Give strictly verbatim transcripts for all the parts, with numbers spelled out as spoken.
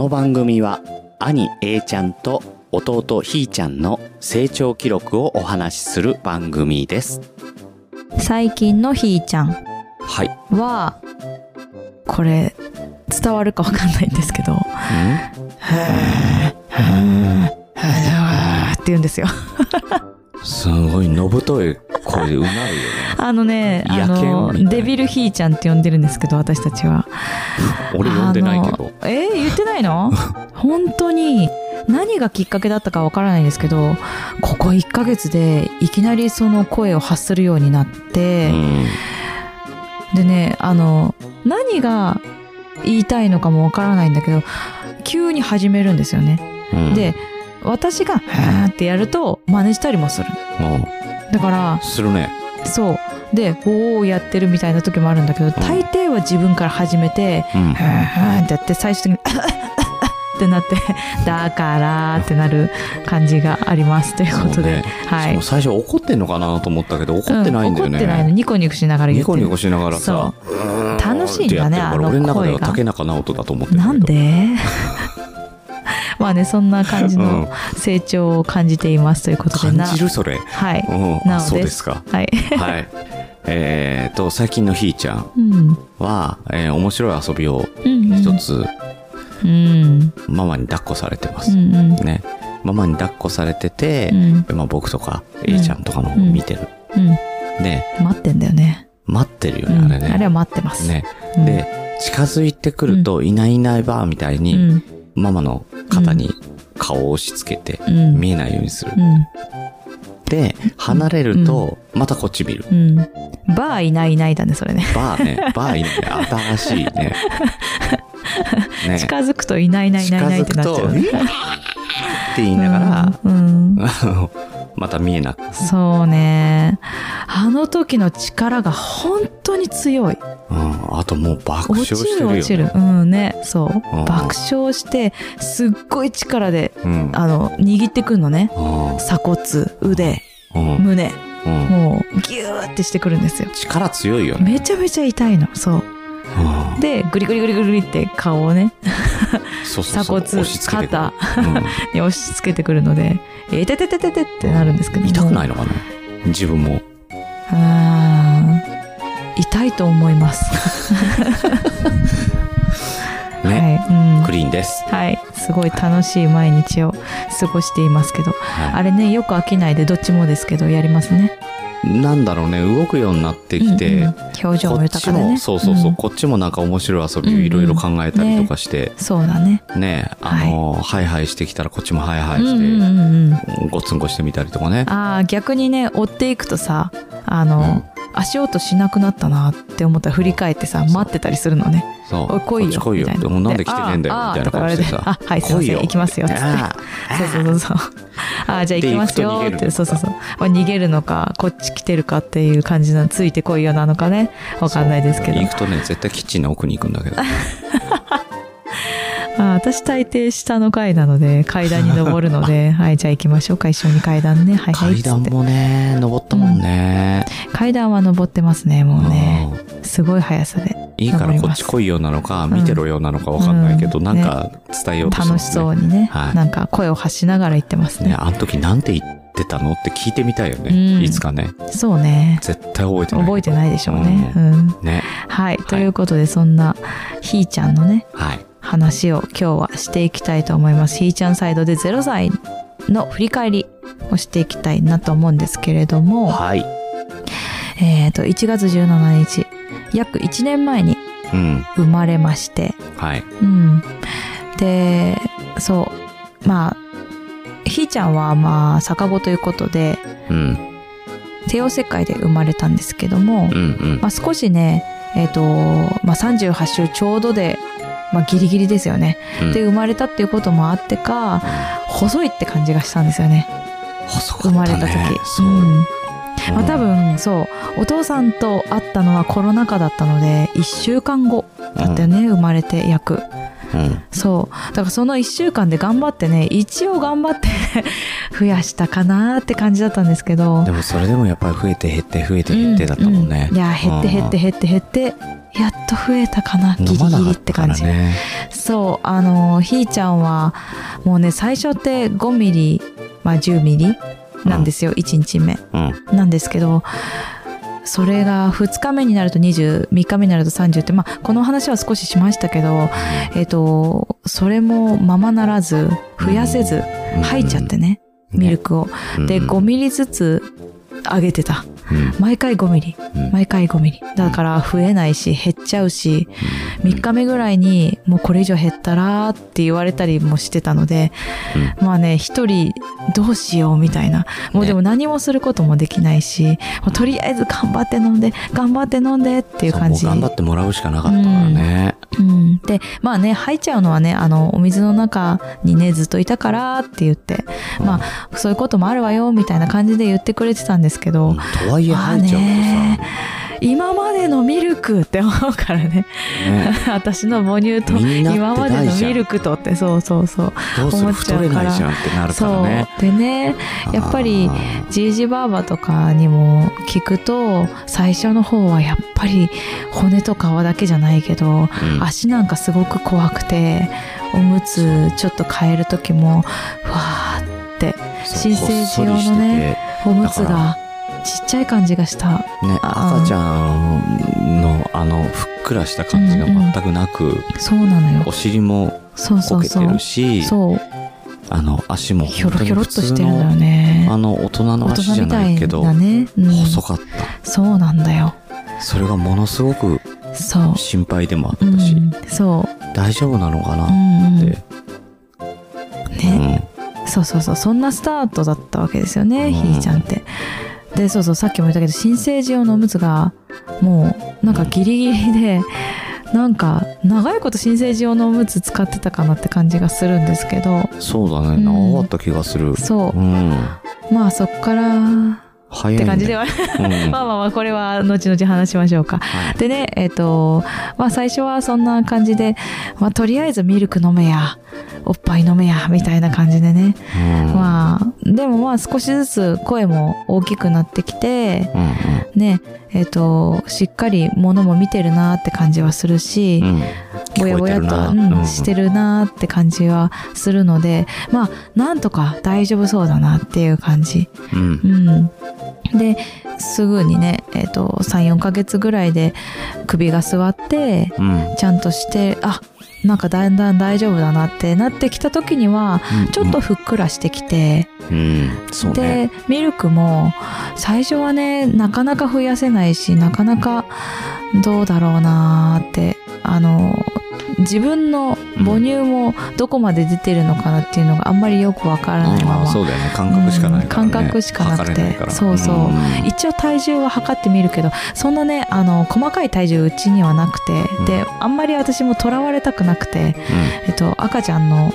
の番組は兄 A ちゃんと弟ひーちゃんの成長記録をお話しする番組です。最近のひーちゃんは、はい、これ伝わるかわかんないんですけど、はぁって言うんですよ。すごいのぶとい声でうまいよね。あのね、あのデビルひーちゃんって呼んでるんですけど、私たちは。俺呼んでないけど。えー、言ってないの？本当に何がきっかけだったかわからないんですけど、ここいっかげつでいきなりその声を発するようになって、うん、でね、あの何が言いたいのかもわからないんだけど、急に始めるんですよね。うん、で、私がはーってやると真似したりもする。だからするね。そうで、おーやってるみたいな時もあるんだけど、大抵は自分から始めて、うん、はーってやって、最終的にってなって、だからってなる感じがありますということで、ね、はい、そう、最初怒ってんのかなと思ったけど、怒ってないんだよね、うん、怒ってないの。ニコニコしながら言ってる。ニコニコしながらさ、楽しいんだね、あの声が。俺の中では竹中直人だと思ってるけど、なんでまあね、そんな感じの成長を感じていますということでな。感じるそれ。はい。うん、なので、そうですか。はい。はい。えーと、最近のひーちゃんは、うん、えー、面白い遊びを一つ、うん、ママに抱っこされてます、うんうん、ね。ママに抱っこされてて、うん、まあ、僕とか A ちゃんとかも見てる。うんうんうん、で、待ってんだよね。待ってるよね、あれね。うん、あれは待ってます。ね。うん、で、近づいてくると、いないいないばーみたいに、うん、ママの肩に顔を押し付けて、うん、見えないようにする、うん、で離れると、うん、またこっち見る、うん、バーいないいないだね、それね。バーね、バーいない新しい ね, ね近づくといないいないいないいないってなっちゃう、ね、近づくとって言いながら、うんうん、また見えなく。そうね、あの時の力が本当に強い。うん、あともう爆笑してるよね。落ちる落ちる。うんね、そう、うん、爆笑してすっごい力で、うん、あの握ってくんのね、うん、鎖骨、腕、うん、胸、うん、もうギューってしてくるんですよ。力強いよね。めちゃめちゃ痛いの。そう、うん、でグリグリグリグリって顔をねそうそうそう、鎖骨、肩に押し付けてくるので、えてててててってなるんですけど、うん、痛くないのかな、自分も。あー、痛いと思います、ね、はい、うん、クリーンです。はい、すごい楽しい毎日を過ごしていますけど、はい、あれね、よく飽きないで、どっちもですけどやりますね。なんだろうね、動くようになってきて、うんうん、表情も豊かでね、こっちもそうそうそう、うん、こっちもなんか面白い遊びをいろいろ考えたりとかして、うんうんね、そうだね、ね、あの、はい、ハイハイしてきたらこっちもハイハイして、うんうんうん、ごつんこしてみたりとかね。あ、逆にね、追っていくとさ、あの、うん、足音しなくなったなって思ったら振り返ってさ、待ってたりするのね。そう、おい来いよみたいな。なんで来てねえんだよみたいな感じでさ、ああ、はい、すいません、行きますよって。そうそうそう。あ、じゃあ行きますよって。そうそうそう。逃げるのか、こっち来てるかっていう感じの、ついてこいよなのかね、わかんないですけど。行くとね、絶対キッチンの奥に行くんだけど。あ、私大抵下の階なので階段に登るので、はい、じゃあ行きましょうか、一緒に階段ね、はいはい、階段もね、登ったもんね、うん、階段は登ってますね、もうね、すごい速さで。いいからこっち来いよなのか、見てろよなのか分かんないけど、うんうんね、なんか伝えようとしてますね。楽しそうにね、はい、なんか声を発しながら言ってますね。ね、あの時なんて言ってたのって聞いてみたいよね、うん、いつかね。そうね、絶対覚えてない。覚えてないでしょうね、うんうん、ね、はい、はい、ということで、そんなひーちゃんのね、はい、話を今日はしていきたいと思います。ひーちゃんサイドでゼロさいの振り返りをしていきたいなと思うんですけれども、はい、えーといちがつじゅうしちにち、約いちねんまえに生まれまして、うん、はい、うん、で、そう、まあひーちゃんはまあ逆子ということで、うん、帝王切開で生まれたんですけども、うんうん、まあ、少しね、えーとまあ、さんじゅうはっしゅうちょうどで、まあ、ギリギリですよね、うん、で生まれたっていうこともあってか、うん、細いって感じがしたんですよね。細かったね、生まれた時。そう、うん、まあ、多分そう、お父さんと会ったのはコロナ禍だったのでいっしゅうかんごだったよね、うん、生まれて約、うん、そうだから、そのいっしゅうかんで頑張ってね、一応頑張って増やしたかなって感じだったんですけど、でもそれでもやっぱり増えて減って増えて減ってだったもんね、うんうん、いや、減って減って減って減ってやっと増えたかな、ギリギリって感じ、ね、そう、あのひーちゃんはもうね、最初ってごミリ、まあ、じゅうミリなんですよ、うん、いちにちめ、うん、なんですけど、それがふつかめになるとにじゅう、みっかめになるとさんじゅうって、まあ、この話は少ししましたけど、えっと、それもままならず増やせず吐いちゃってね、ミルクを、ね、でごミリずつ上げてた、うん、毎回ごミリ、うん、毎回ごミリだから増えないし減っちゃうし、うん、みっかめぐらいにもうこれ以上減ったらって言われたりもしてたので、うん、まあね、一人どうしようみたいな、もうでも何もすることもできないし、ね、もうとりあえず頑張って飲んで頑張って飲んでっていう感じ、もう頑張ってもらうしかなかったからね、うんうん、でまあね、吐いちゃうのはね、あのお水の中にねずっといたからって言って、うん、まあそういうこともあるわよみたいな感じで言ってくれてたんですけど、うん、とはいえ吐いちゃうとさ、ね、今までのミルクって思うからね、ね私の母乳と今までのミルクとって、そうそうそう思っちゃうから、そうでね、やっぱりじいじばあばとかにも聞くと、最初の方はやっぱり骨と皮だけじゃないけど、うん、足なんかすごく怖くて、おむつちょっと変える時もふわーって新生児用のねおむつがちっちゃい感じがした、ね、赤ちゃんのあのふっくらした感じが全くなく、うんうん、そうなのよ、お尻もこけてるし、そうそうそう、あの足も本当に普通のあの大人の足じゃないけど、ね、うん、細かった、そうなんだよ、それがものすごく心配でもあったし、うん、そう大丈夫なのかなって、うん、ね、うん、そうそうそう、そんなスタートだったわけですよね、うん、ひーちゃんって。でそうそう、さっきも言ったけど、新生児用のおむつがもうなんかギリギリで、なんか長いこと新生児用のおむつ使ってたかなって感じがするんですけど、そうだね、うん、長かった気がする、そう、うん、まあそっから早いね、って感じでは、うん、まあまあまあ、これは後々話しましょうか。はい、でね、えっと、まあ最初はそんな感じで、まあとりあえずミルク飲めや、おっぱい飲めや、みたいな感じでね。うん、まあ、でもまあ少しずつ声も大きくなってきて、うんうん、ね、えっと、しっかり物も見てるなって感じはするし、うん、ぼやぼやと、うん、してるなって感じはするので、まあ、なんとか大丈夫そうだなっていう感じ。うん。うんで、すぐにね、えっと、さん、よんかげつぐらいで首が座って、うん、ちゃんとして、あ、なんかだんだん大丈夫だなってなってきた時には、うんうん、ちょっとふっくらしてきて、うん、そうね。で、ミルクも最初はね、なかなか増やせないし、なかなかどうだろうなーって、あの、自分の母乳もどこまで出てるのかなっていうのがあんまりよくわからないまま、うん、そうだよね、感覚しかないからね、感覚しかなくて、そうそう、うん、一応体重は測ってみるけど、そんなね、あの細かい体重うちにはなくて、うん、であんまり私もとらわれたくなくて、うん、えっと赤ちゃんの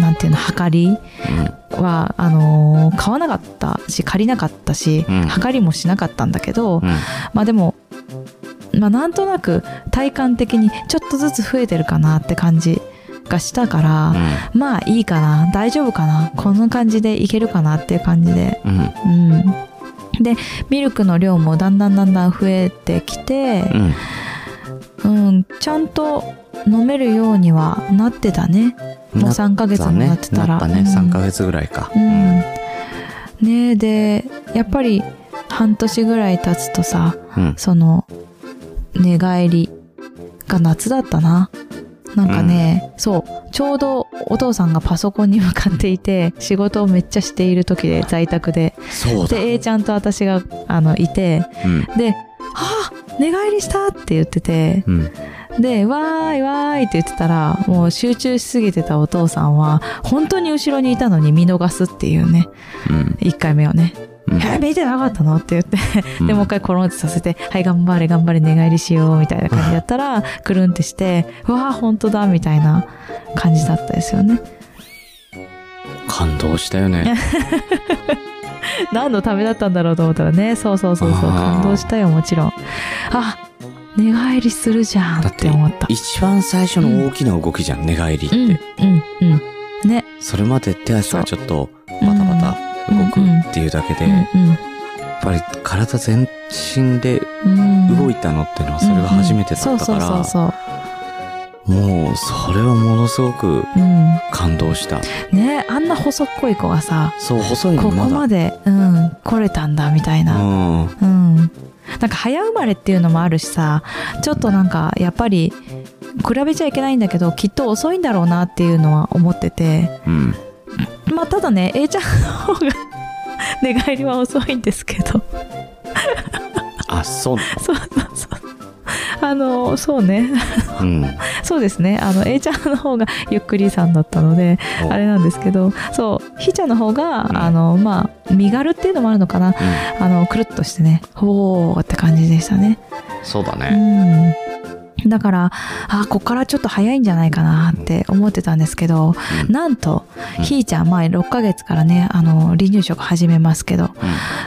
なんていうの、測りは、うん、あの買わなかったし借りなかったし、うん、測りもしなかったんだけど、うん、まあでも。まあ、なんとなく体感的にちょっとずつ増えてるかなって感じがしたから、うん、まあいいかな、大丈夫かな、この感じでいけるかなっていう感じで、うんうん、でミルクの量もだんだんだんだん増えてきて、うんうん、ちゃんと飲めるようにはなってたね、もうさんかげつもなってたら、なったね、さんかげつぐらいか、うんうん、ね、でやっぱり半年ぐらい経つとさ、うん、その寝返りが夏だったな。なんかね、うん、そう、ちょうどお父さんがパソコンに向かっていて、仕事をめっちゃしている時で、在宅で。そうだ。で、A ちゃんと私が、あの、いて、うん、で、あー、寝返りしたって言ってて、うん、で、わーいわーいって言ってたら、もう集中しすぎてたお父さんは、本当に後ろにいたのに見逃すっていうね、うん、いっかいめをね。え、見てなかったのって言って、でもう一回コロンってさせて、はい、頑張れ頑張れ寝返りしようみたいな感じだったら、くるんってして、うわー本当だみたいな感じだったですよね。感動したよね何のためだったんだろうと思ったらね、そうそうそうそう、感動したよ、もちろん、あ、寝返りするじゃんって思った。だって一番最初の大きな動きじゃん、うん、寝返りって、うんうんうんね、それまで手足がちょっとバタバタ動くっていうだけで、うんうん、ぱり体全身で動いたのってのはそれが初めてだったから、もうそれはものすごく感動した、うん、ね。あんな細っこい子がさ、そう細いのまだここまで、うん、来れたんだみたいな、うん、うん、なんか早生まれっていうのもあるしさ、ちょっとなんかやっぱり比べちゃいけないんだけど、きっと遅いんだろうなっていうのは思ってて、うん、まあただね A ちゃんの方が寝返りは遅いんですけどあ、そうなの。そうそうそう、あのそうね、うん、そうですね、あの A ちゃんの方がゆっくりさんだったのであれなんですけど、そうひーちゃんの方が、うん、あのまあ身軽っていうのもあるのかな、うん、あのくるっとしてね、ほーって感じでしたね。そうだね、うん、だからあ、こっからちょっと早いんじゃないかなって思ってたんですけど、うん、なんと、うん、ひーちゃんまあろっかげつからね、あの離乳食始めますけど、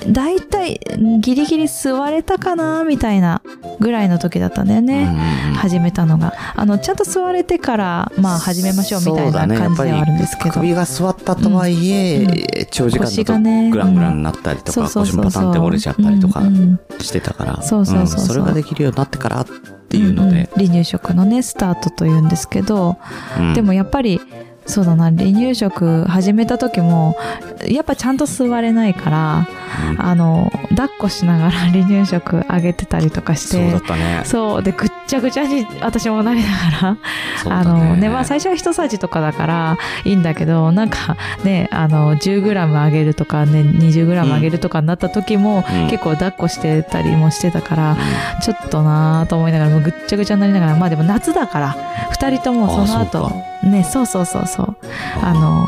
うん、だいたいギリギリ座れたかなみたいなぐらいの時だったんだよね、うん、始めたのが。あのちゃんと座れてから、まあ、始めましょうみたいな感じではあるんですけど、ね、首が座ったとはいえ、うん、長時間だとグラングランになったりとか、うん、腰もパタンって折れちゃったりとかしてたから、それができるようになってからっていうので、うん、離乳食のねスタートというんですけど、うん、でもやっぱりそうだな、離乳食始めた時もやっぱちゃんと座れないから、うん、あの抱っこしながら離乳食あげてたりとかして、そうだったね。そうでぐっちゃぐちゃに私もなりながら、あのね、まあ最初は一さじとかだからいいんだけど、なんかね、あの じゅうグラム あげるとかね、にじゅうグラム あげるとかになった時も、うん、結構抱っこしてたりもしてたから、うん、ちょっとなーと思いながら、もうぐっちゃぐちゃになりながら、まあでも夏だからふたりともその後ね、そうそうそうそう、あの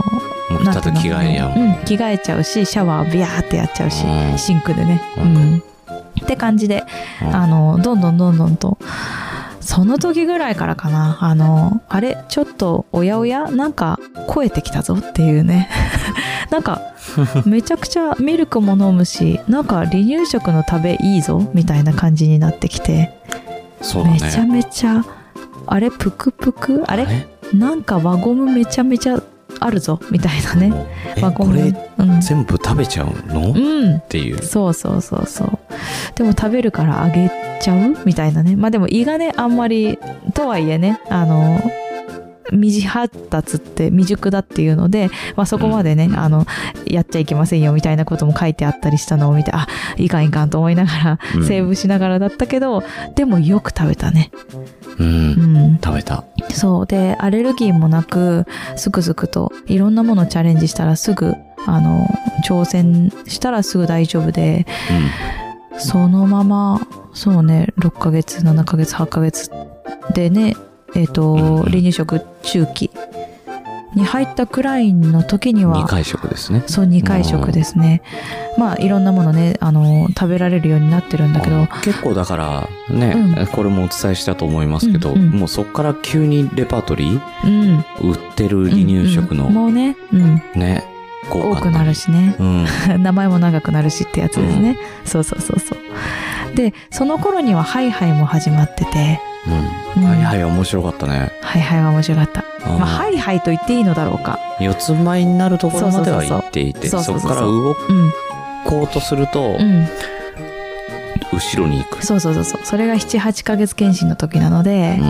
ー、ちょっと着替えやもん、うん、着替えちゃうし、シャワービャーってやっちゃうし、シンクでね、うん、って感じで、あのー、どんどんどんどんと、その時ぐらいからかな、あのー、あれちょっとおやおやなんか超えてきたぞっていうねなんかめちゃくちゃミルクも飲むし、なんか離乳食の食べいいぞみたいな感じになってきて、そうだね、めちゃめちゃあれぷくぷく、あれ、あれなんか輪ゴムめちゃめちゃあるぞみたいなね、輪ゴム、これ全部食べちゃうの、うん、っていう、そうそうそうそう、でも食べるからあげちゃうみたいなね。まあでも胃がね、あんまりとはいえね、あの未発達って未熟だっていうので、まあ、そこまでね、うん、あのやっちゃいけませんよみたいなことも書いてあったりしたのを見て、あ、いかんいかんと思いながら、うん、セーブしながらだったけど、でもよく食べたね、うん、うん、食べた。そうでアレルギーもなく、すくすくといろんなものチャレンジしたらすぐ、あの挑戦したらすぐ大丈夫で、うん、そのままそうね、ろっかげつななかげつはちかげつでね、えーとうん、離乳食中期に入ったくらいの時にはにかい食ですね。そうにかい食ですね。まあいろんなものね、あの食べられるようになってるんだけど、結構だからね、うん、これもお伝えしたと思いますけど、うんうん、もうそっから急にレパートリー、うん、売ってる離乳食の、うんうん、もうね、うん、ね、多くなるしね、うん、名前も長くなるしってやつですね、うん、そうそうそうそう。でその頃にはハイハイも始まってて、うんうん、ハイハイは面白かったね。ハイハイは面白かった、まあ、ハイハイと言っていいのだろうか、四つん這いになるところまでは行っていて、そこから動こうとすると、うん、後ろに行く、そうそうそうそう、それがななはちかげつ検診の時なので、う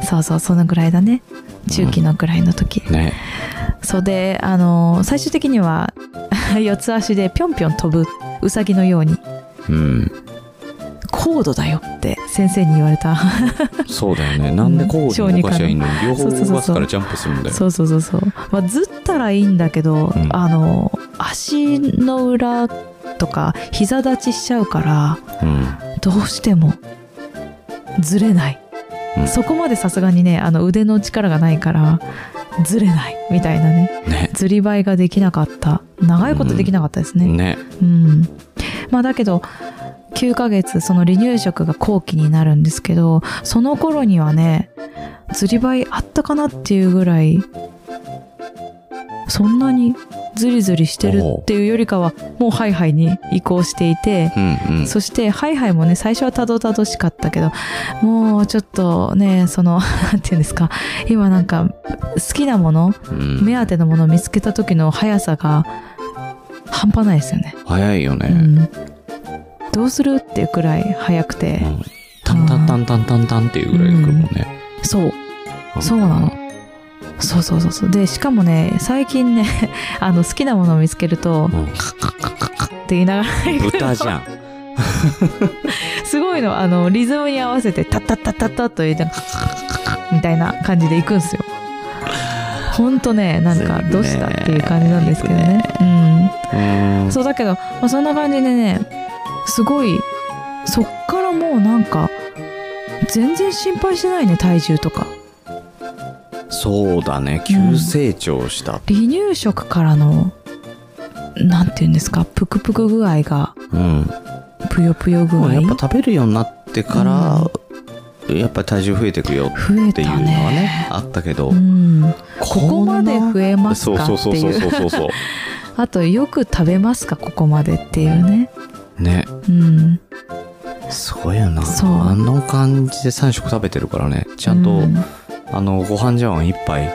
ん、そうそう、そのぐらいだね、中期のぐらいの時、うん、ね。そうで、あのー、最終的には四つ足でぴょんぴょん飛ぶウサギのように、うん、高度だよって先生に言われたそうだよね、なんで高度に動かしゃいいのに両方動かすからジャンプするんだよ。そうそうそうそう、まあ、ずったらいいんだけど、うん、あの足の裏とか膝立ちしちゃうから、うん、どうしてもずれない、うん、そこまでさすがにね、あの腕の力がないからずれないみたいなね、ね、ずりばいができなかった、長いことできなかったですね、うん、ね、うん、まあだけどきゅうかげつ、その離乳食が後期になるんですけど、その頃にはね、ずりばいあったかなっていうぐらい、そんなにずりずりしてるっていうよりかはもうハイハイに移行していて、うんうん、そしてハイハイもね、最初はたどたどしかったけど、もうちょっとね、そのなんていうんですか、今なんか好きなもの、うん、目当てのものを見つけた時の速さが半端ないですよね。早いよね、うん、どうするっていうくらい早くて、うん、タンタンタンタンタンタンっていうぐらい来るもんね、うん、そうそうなの、そうそうそうそう。でしかもね最近ねあの好きなものを見つけると、うん、カッカッカッカッカッって言いながら豚じゃんすごいの、あのリズムに合わせてタッタッタッタッタッと言うてみたいな感じで行くんですよ。ほんとね、なんかどうしたっていう感じなんですけどね、うん、そうだけど、まあ、そんな感じでね、すごいそっからもうなんか全然心配してないね、体重とか。そうだね、急成長した、うん、離乳食からのなんていうんですか、ぷくぷく具合が、うん、ぷよぷよ具合、やっぱ食べるようになってから、うん、やっぱり体重増えてくよっていうのは ね, ねあったけど、うん、ここまで増えますかっていうあとよく食べますかここまでっていうね、うん、ね、うん、すごいよな。あの感じでさん食食べてるからね、ちゃんと、うん、あのご飯茶碗一杯、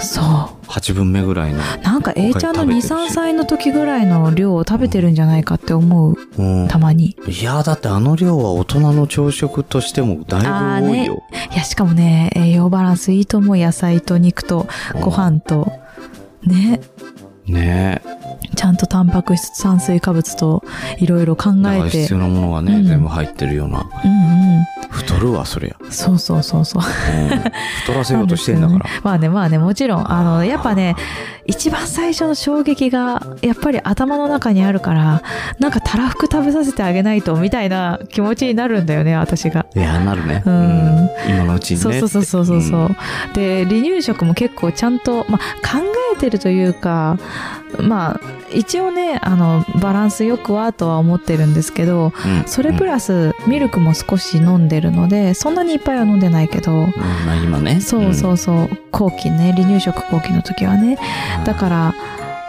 そうはちぶんめぐらいの、なんか A ちゃんの にさんさいの時ぐらいの量を食べてるんじゃないかって思う、うん、たまに。いやだってあの量は大人の朝食としてもだいぶ多いよ、ね、いやしかもね栄養バランスいいと思う、野菜と肉とご飯と、うん、ねねちゃんとタンパク質炭水化物といろいろ考えて必要なものがね、うん、全部入ってるような、うんうん、太るわそりゃ、そうそうそうそう、うん、太らせようとしてんだから、ね、まあねまあねもちろんあのやっぱね一番最初の衝撃がやっぱり頭の中にあるから、なんかたらふく食べさせてあげないとみたいな気持ちになるんだよね私が。いやなるね、うん、うん、今のうちにね、そうそうそうそうそう、うん、で離乳食も結構ちゃんと、ま、考えてるというか、まあ一応ねあのバランスよくはとは思ってるんですけど、うん、それプラス、うん、ミルクも少し飲んでるのでそんなにいっぱいは飲んでないけど、うんまあ、今ねそうそうそう、うん、後期ね離乳食後期の時はね、だから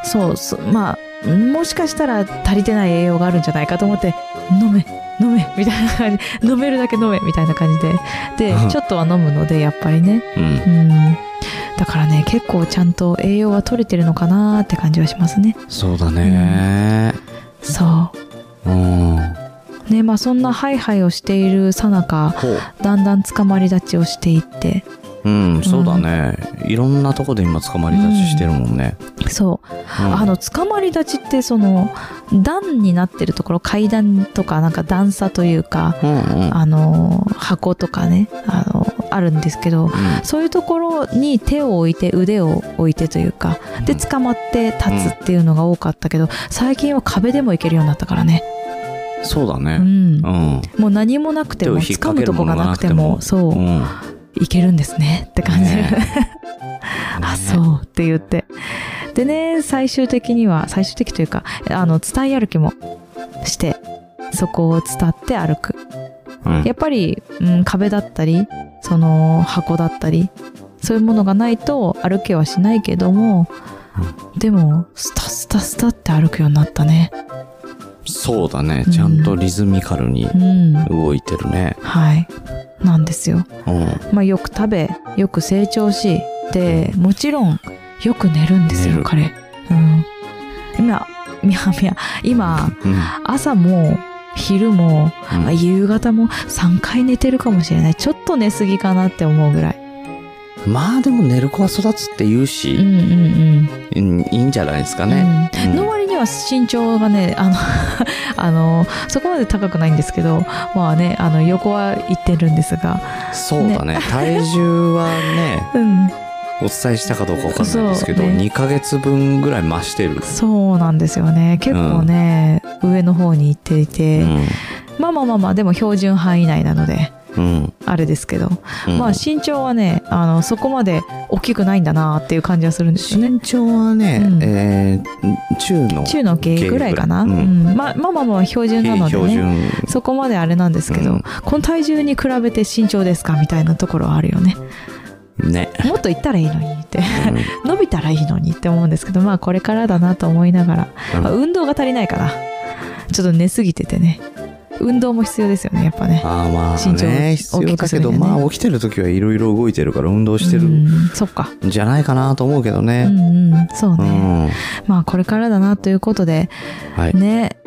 そうまあもしかしたら足りてない栄養があるんじゃないかと思って飲め飲めみたいな感じ飲めるだけ飲めみたいな感じでで、うん、ちょっとは飲むのでやっぱりね、うん、うんだからね結構ちゃんと栄養は取れてるのかなーって感じはしますね。そうだね、うん、そう、うんねまあ、そんなハイハイをしているさなかだんだん捕まり立ちをしていってうん、うん、そうだねいろんなとこで今捕まり立ちしてるもんね、うん、そう、うん、あの捕まり立ちってその段になってるところ階段とかなんか段差というか、うんうん、あの箱とかねあのあるんですけど、うん、そういうところに手を置いて腕を置いてというかで捕まって立つっていうのが多かったけど、うん、最近は壁でも行けるようになったからね。そうだね、うんうん、もう何もなくても掴むとこがなくてもそう、うん、行けるんですねって感じ、ね、あそうって言ってでね最終的には最終的というかあの伝い歩きもしてそこを伝って歩く、うん、やっぱり、うん、壁だったりその箱だったりそういうものがないと歩けはしないけども、うん、でもスタスタスタって歩くようになったね。そうだね、うん、ちゃんとリズミカルに動いてるね、うん、はいなんですよ、うんまあ、よく食べよく成長しでもちろんよく寝るんですよ彼、うん、今みやみや今、うん、朝も昼も、うん、夕方もさんかい寝てるかもしれない。ちょっと寝すぎかなって思うぐらい。まあでも寝る子は育つって言うし、うんうんうん、いいんじゃないですかね、うんうん、の割には身長がねあのあのそこまで高くないんですけどまあねあの横はいってるんですがそうだね体重はね、うんお伝えしたかどうかわかんないんですけど、ね、にかげつぶんぐらい増してる。そうなんですよね結構ね、うん、上の方に行っていて、うん、まあまあまあまあでも標準範囲内なので、うん、あれですけど、うん、まあ身長はねあのそこまで大きくないんだなっていう感じはするんですよね。身長はね、うんえー、中の中の下ぐらいかな、うんうんまあ、まあまあまあ標準なのでねそこまであれなんですけど、うん、この体重に比べて身長ですかみたいなところはあるよねね、もっと行ったらいいのにって、うん、伸びたらいいのにって思うんですけどまあこれからだなと思いながら、うん、運動が足りないかなちょっと寝すぎててね運動も必要ですよねやっぱね。あまあね身長必要だけど、ね、まあ起きてる時はいろいろ動いてるから運動してるんじゃないかなと思うけどね、うんうん、そうね、うん、まあこれからだなということで、はい、ね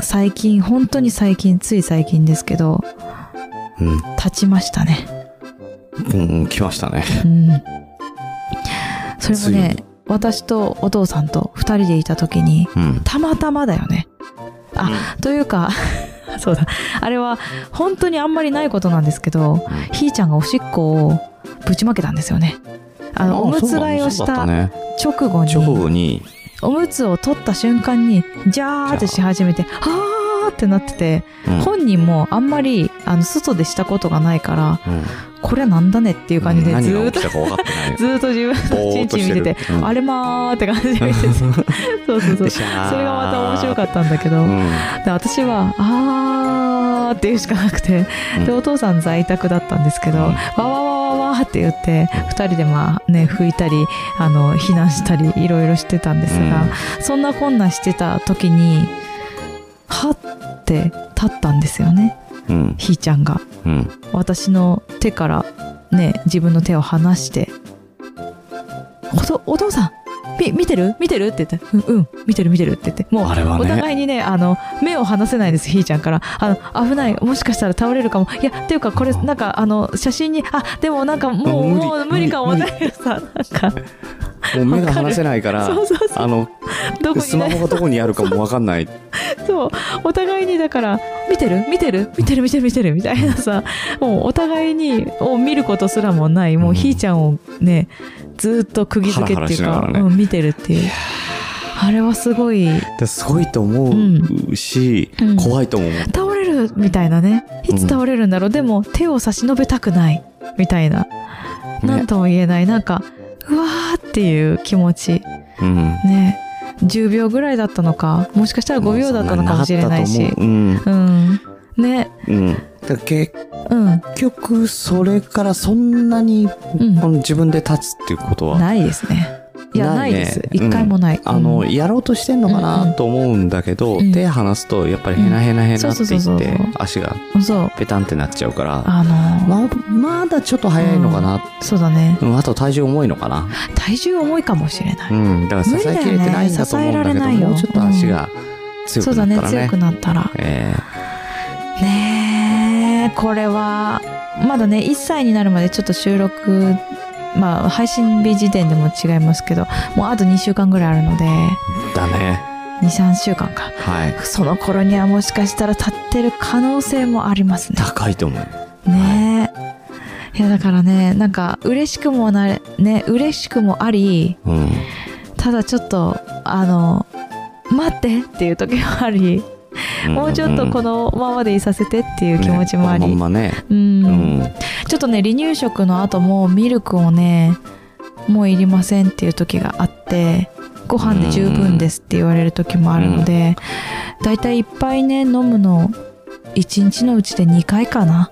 最近、本当に最近、つい最近ですけど、うん、立ちましたね。うん、来ましたね。うん、それもね、私とお父さんとふたりでいた時に、うん、たまたまだよね。あ、うん、というかそうだ、あれは本当にあんまりないことなんですけど、うん、ひーちゃんがおしっこをぶちまけたんですよね。あの、ああ、おむつ替えをした直後に、直後におむつを取った瞬間にジャーってし始めて、はーってなってて、うん、本人もあんまりあの外でしたことがないから、うん、これなんだねっていう感じでずーっと、うん、ずーっと自分のチンチン見てて、うん、あれまーって感じで見ててそうそうそう、それがまた面白かったんだけど、うん、で私はあーっていうしかなくて、でお父さん在宅だったんですけど、うん、わわわって言ってふたりでまあね拭いたり、あの避難したりいろいろしてたんですが、うん、そんなこんなしてた時にはって立ったんですよね、うん、ひーちゃんが、うん、私の手からね自分の手を離して、うん、おと、お父さんみ見てる見てるって言って、うんうん見てる見てるって言って、もう、ね、お互いにね、あの目を離せないんです、ひーちゃんから。あの危ない、もしかしたら倒れるかも、いやっていうかこれなんかあの写真に、あでもなんかもうもう無理かもね、さなんかもう目が離せないから、そうそうそう、あのスマホがどこにあるかもわかんないそう、お互いにだから見てる見てる見てる見てる見てるみたいなさ、もうお互いにを見ることすらもない、もうひーちゃんをねずっと釘付けっていうか、ハラハラしながらね、うん、見てるっていう、あれはすごい、すごいと思うし、うん、怖いと思う、うん、倒れるみたいなね、いつ倒れるんだろう、うん、でも手を差し伸べたくないみたいな、なんとも言えない、なんかうわーっていう気持ち、うん、ね、じゅうびょうぐらいだったのか、もしかしたらごびょうだったのかもしれないし、うん、うん、ね、うん、だけ結局それからそんなに、うん、自分で立つっていうことはないですね。いや、ないね、ないです、一回もない、うん、あのやろうとしてんのかなと思うんだけど、うん、手離すとやっぱりヘナヘナヘナっていって足がペタンってなっちゃうから、あのー、ま, まだちょっと早いのかな、うん、そうだね、うん、あと体重重いのかな、体重重いかもしれない、うん、だから支えきれてないんだと思うんだけど、ね、もうちょっと足が強くなったらね、うん、そうだね、強くなったら、えー、ねえ、これはまだねいっさいになるまでちょっと収録、まあ、配信日時点でも違いますけど、もうあとにしゅうかんぐらいあるのでだね、にさんしゅうかんか、はい、その頃にはもしかしたら立ってる可能性もありますね。高いと思うね、はい、いやだからね、なんか嬉しくもなれね、嬉しくもあり、うん、ただちょっとあの待ってっていう時もあり、もうちょっとこのままでいさせてっていう気持ちもあり、ね、まんまね、うん、うん、ちょっとね離乳食の後もミルクをねもういりませんっていう時があって、ご飯で十分ですって言われる時もあるので、うん、だいたいいっぱいね飲むのいちにちのうちでにかいかな、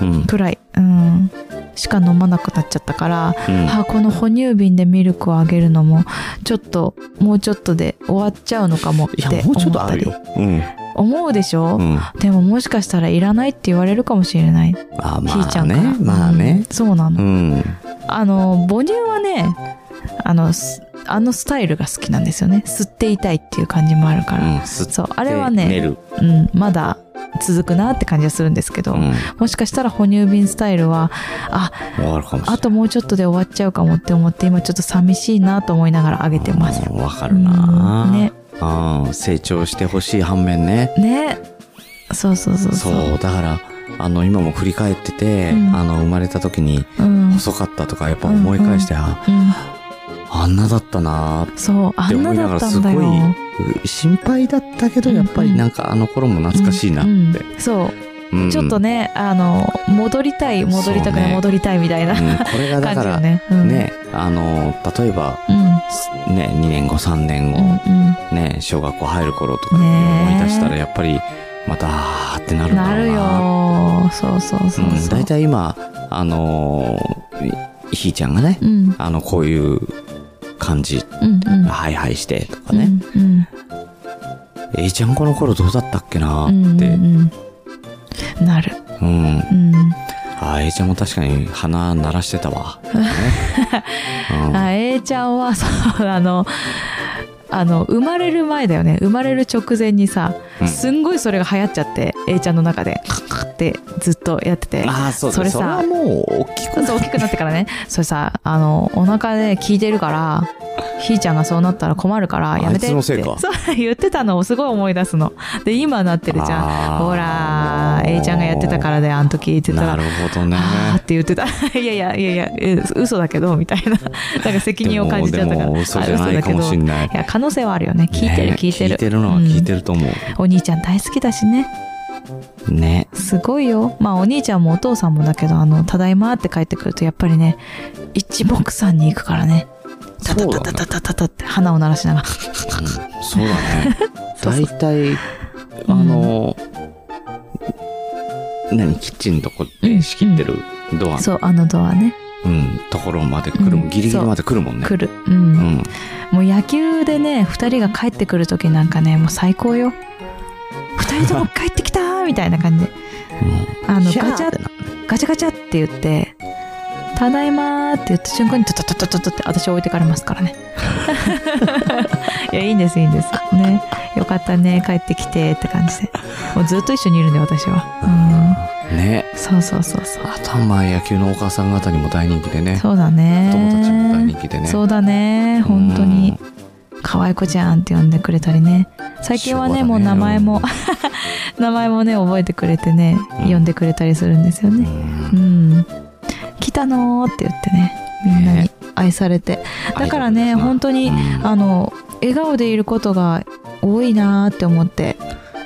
うん、くらい、うん、しか飲まなくなっちゃったから、うん、はあ、この哺乳瓶でミルクをあげるのもちょっともうちょっとで終わっちゃうのかもって思ったり、いやもうちょっとあるよ、うん、思うでしょ、うん、でももしかしたらいらないって言われるかもしれない、あ、まあね、ひーちゃんから、まあね、うん、そうなの、うん、あの母乳はね、あのあのスタイルが好きなんですよね、吸っていたいっていう感じもあるから、うん、そう、あれはね、寝る、うん、まだ続くなって感じはするんですけど、うん、もしかしたら哺乳瓶スタイルは あ, あともうちょっとで終わっちゃうかもって思って、今ちょっと寂しいなと思いながらあげてます。わかるな、うん、ね、あ、成長してほしい反面ね、ね、そうそうそうそう、そうだから、あの今も振り返ってて、うん、あの生まれた時に細かったとかやっぱ思い返して、うんうんうん、あんなだったなって思いながら、すごい心配だったけど、やっぱりなんかあの頃も懐かしいなって、うんうん、そう、うん、ちょっとね、あの戻りたい、戻りたくない、ね、戻りたいみたいな、うん、これがだからね、うん、ね、あの例えば、うん、ね、にねんごさんねんご、うん、ね、小学校入る頃とか思い出したらやっぱりまたーってなるんだろうなって、なるよ、そうそうそうそう、だいたい今あのひーちゃんがね、うん、あのこういう感じ、うんうん、ハイハイしてとかね、うんうん、えいちゃんこの頃どうだったっけなーって、うんうん、なる、うん、うん、あ、えいちゃんも確かに鼻鳴らしてたわ、ね、うん、あ、えいちゃんはそう、あのあの生まれる前だよね、生まれる直前にさ、うん、すんごいそれが流行っちゃって A ちゃんの中でカッカッってずっとやってて、あ そ, それさそれはもう大きくな っ, 大きくなってからねそれさあのお腹で効いてるからひーちゃんがそうなったら困るからやめてって、あいつのせいかそう言ってたのをすごい思い出すので、今なってるじゃん、ほら A ちゃんがやってたからで、あの時言ってたらなるほどねって言ってたいやいやいやいや嘘だけどみたいな、なんか責任を感じちゃったから、でもでも嘘じゃないかもしんない、いや可能性はあるよね、聞いてる聞いてる、ね、聞いてるのは聞いてると思う、うん、お兄ちゃん大好きだしね、ねすごいよ、まあお兄ちゃんもお父さんもだけど、あのただいまって帰ってくるとやっぱりね一目散に行くからね、タタタタタタタタって花を鳴らしながら、うん、そうだねだいたいあの、うん、何キッチンのとこで仕切ってるドア、うんうん、そうあのドアね、うん、ところまで来るも、うん、ギリギリまで来るもんね、来る、うんうん、もう野球でねふたりが帰ってくるときなんかねもう最高よ、ふたりとも帰ってきたーみたいな感じであのガチャガチャガチャって言ってただいまーって言った瞬間にトトトトトトって私置いてかれますからねいやいいんですいいんですね、よかったね帰ってきてって感じで、もうずっと一緒にいるね私は、うんね、そうそうそうそう、あとはまあ野球のお母さん方にも大人気でね、そうだね、子供たちも大人気でね、そうだね、本当に可愛い子ちゃんって呼んでくれたりね、最近はね、もう名前も名前もね覚えてくれてね、うん、呼んでくれたりするんですよね、うん、うん、来たのーって言ってね、みんなに愛されて、ね、だからね本当に、うん、あの笑顔でいることが多いなーって思って、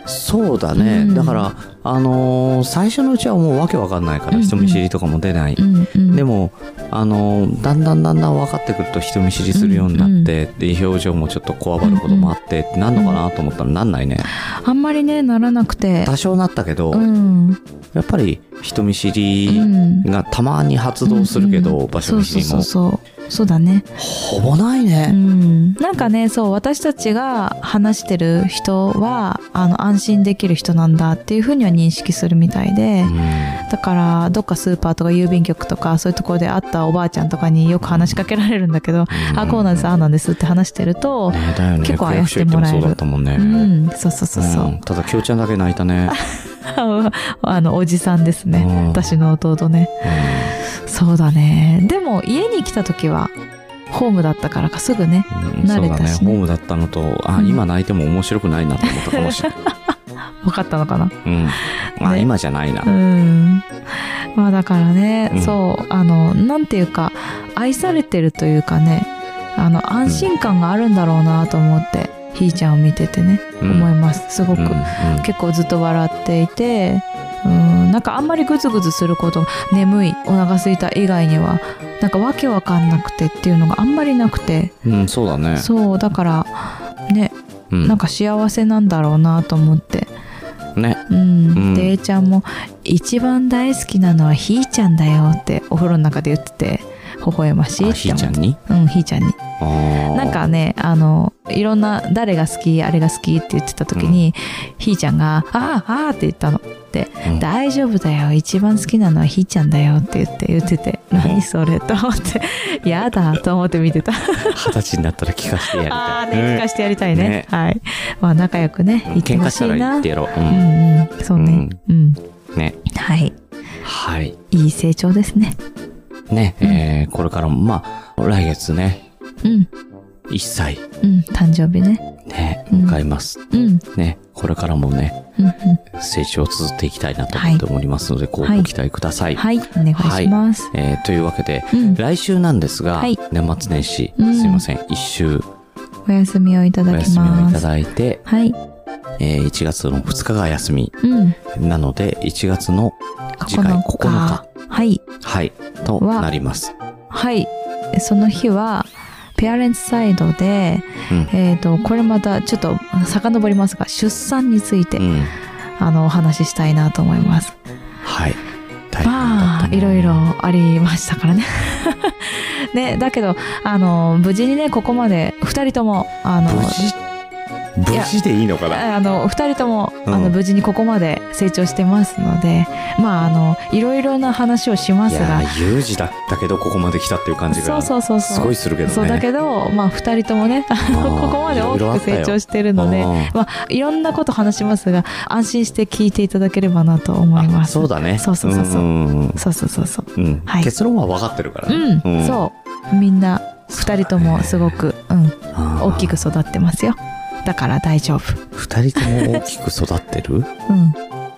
そうだね、うん、だからあのー、最初のうちはもうわけわかんないから人見知りとかも出ない、うんうん、でも、あのー、だんだんだんだん分かってくると人見知りするようになって、うんうん、で表情もちょっとこわばることもあって、うんうん、なんのかなと思ったらなんないね、あんまりねならなくて、多少なったけど、うん、やっぱり人見知りがたまに発動するけど、うんうん、場所見知りもそうそうそうそうそうだね、ほぼないね、うん、なんかねそう私たちが話してる人はあの安心できる人なんだっていうふうには認識するみたいで、うん、だからどっかスーパーとか郵便局とかそういうところで会ったおばあちゃんとかによく話しかけられるんだけど、うん、あこうなんですああなんですって話してると、ねだよね、結構あやしてもらえる、そうだったもんね、うん、そうそうそうそう、うん、ただきょうちゃんだけ泣いたねあのおじさんですね、うん、私の弟ね、うん、そうだね、でも家に来た時はホームだったからかすぐね、うん、慣れたし、ねそうだね、ホームだったのとあ、うん、今泣いても面白くないなと思ったかもしれない分かったのかな、うんまあ、今じゃないな、うんまあ、だからね、うん、そうあのなんていうか愛されてるというかね、あの安心感があるんだろうなと思って、うんひーちゃんを見ててね、うん、思いますすごく、うんうん、結構ずっと笑っていて、うんなんかあんまりグズグズすること眠いお腹すいた以外にはなんかわけわかんなくてっていうのがあんまりなくて、うんそうだねそうだからね、うん、なんか幸せなんだろうなと思ってね、うん、で、うん、A ちゃんも一番大好きなのはひーちゃんだよってお風呂の中で言ってて微笑ましいって思って、ひーちゃんにうんひーちゃんになんかねあのいろんな誰が好きあれが好きって言ってた時に、うん、ひーちゃんがあーあーって言ったのって、うん、大丈夫だよ一番好きなのはひーちゃんだよって言って言ってて、うん、何それと思ってやだと思って見てた二十歳になったら聞かせてやりたいあ、ね、聞かせてやりたいね、ねはいまあ、仲良くね言ってほしいな、喧嘩したら言ってやろう、うんうんうん、そうね、うんうん、ねはい、はい、いい成長ですねね、うんえー、これからもまあ来月ねうん、いっさい、うん、誕生日ね、ね、迎えます、うん、ね、これからもね、うんうん、成長を続けていきたいなと思っておりますので、はい、ごご期待ください。はい、はい、お願いします、はいえー。というわけで、うん、来週なんですが、はい、年末年始、うん、すいません、一週お休みをいただきます。お休みをいただいて、はいえー、いちがつのふつかが休み、うん、なのでいちがつの次回ここのか、はい、はい、となります。はい、その日は。ペアレンツサイドで、うんえー、とこれまたちょっと遡りますが出産について、うん、あのお話ししたいなと思います。はい。大変だったね。まあいろいろありましたからね。ねだけどあの無事にねここまでふたりともあの無事無事でいいのかな。あのふたりとも、うん、あの無事にここまで成長してますので、まああのいろいろな話をしますが、いや有事だったけどここまで来たっていう感じがすごいするけどね。そうだけど、まあ、ふたりともねここまで大きく成長してるので、いろいろあったよ。あ、まあ、いろんなこと話しますが、安心して聞いていただければなと思います。そうだね。そうそうそうそう、うんうん、そうそうそうそう、うんはい、結論は分かってるから、うんうん、そうみんなふたりともすごく、うん、大きく育ってますよ。だから大丈夫。ふたりとも大きく育ってる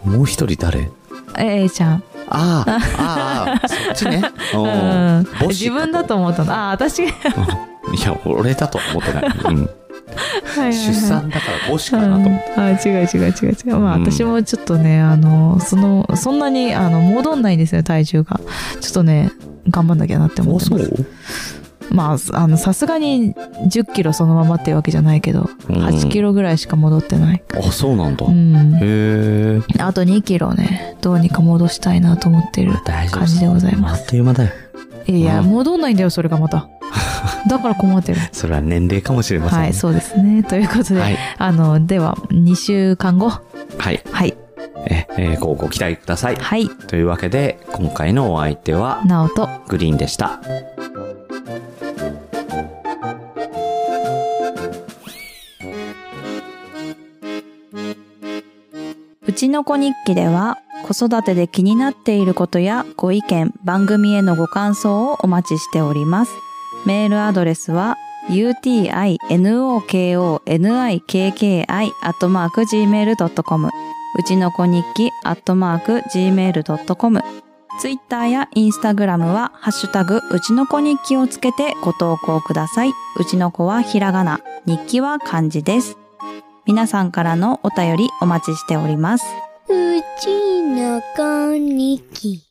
うん。もう一人誰？えーちゃん。ああああそっちね。うん。自分だと思ったの。ああ私。いや俺だと思ってない。うん。はいはいはい、出産だから母子かなと思って、うん、あ違う違う違う違う、まあ、私もちょっとね、あの そ, のそんなにあの戻んないんですよ、体重が。ちょっとね頑張んなきゃなって思ってます。そう、まあ、あのさすがにじゅっキロそのままっていうわけじゃないけど、うん、はちキロぐらいしか戻ってない。あ、そうなんだ、うん、へえ。あとにキロね、どうにか戻したいなと思ってる感じでございます。あっという間だよ。いや、うん、戻んないんだよそれがまただから困ってる。それは年齢かもしれませんね。はい、そうですね。ということで、はい、あのではにしゅうかんご、はいはい、ええー、ごご期待ください。はい。というわけで今回のお相手はなおとグリーンでした。うちの子日記では子育てで気になっていることやご意見、番組へのご感想をお待ちしております。メールアドレスは ユーティーアイエヌオーケーオーエヌアイケーケーアイアットマークジーメールドットコム うちの子日記 アットマークジーメールドットコム。 ツイッターやインスタグラムはハッシュタグうちの子日記をつけてご投稿ください。うちの子はひらがな、日記は漢字です。皆さんからのお便りお待ちしております。うちの子日記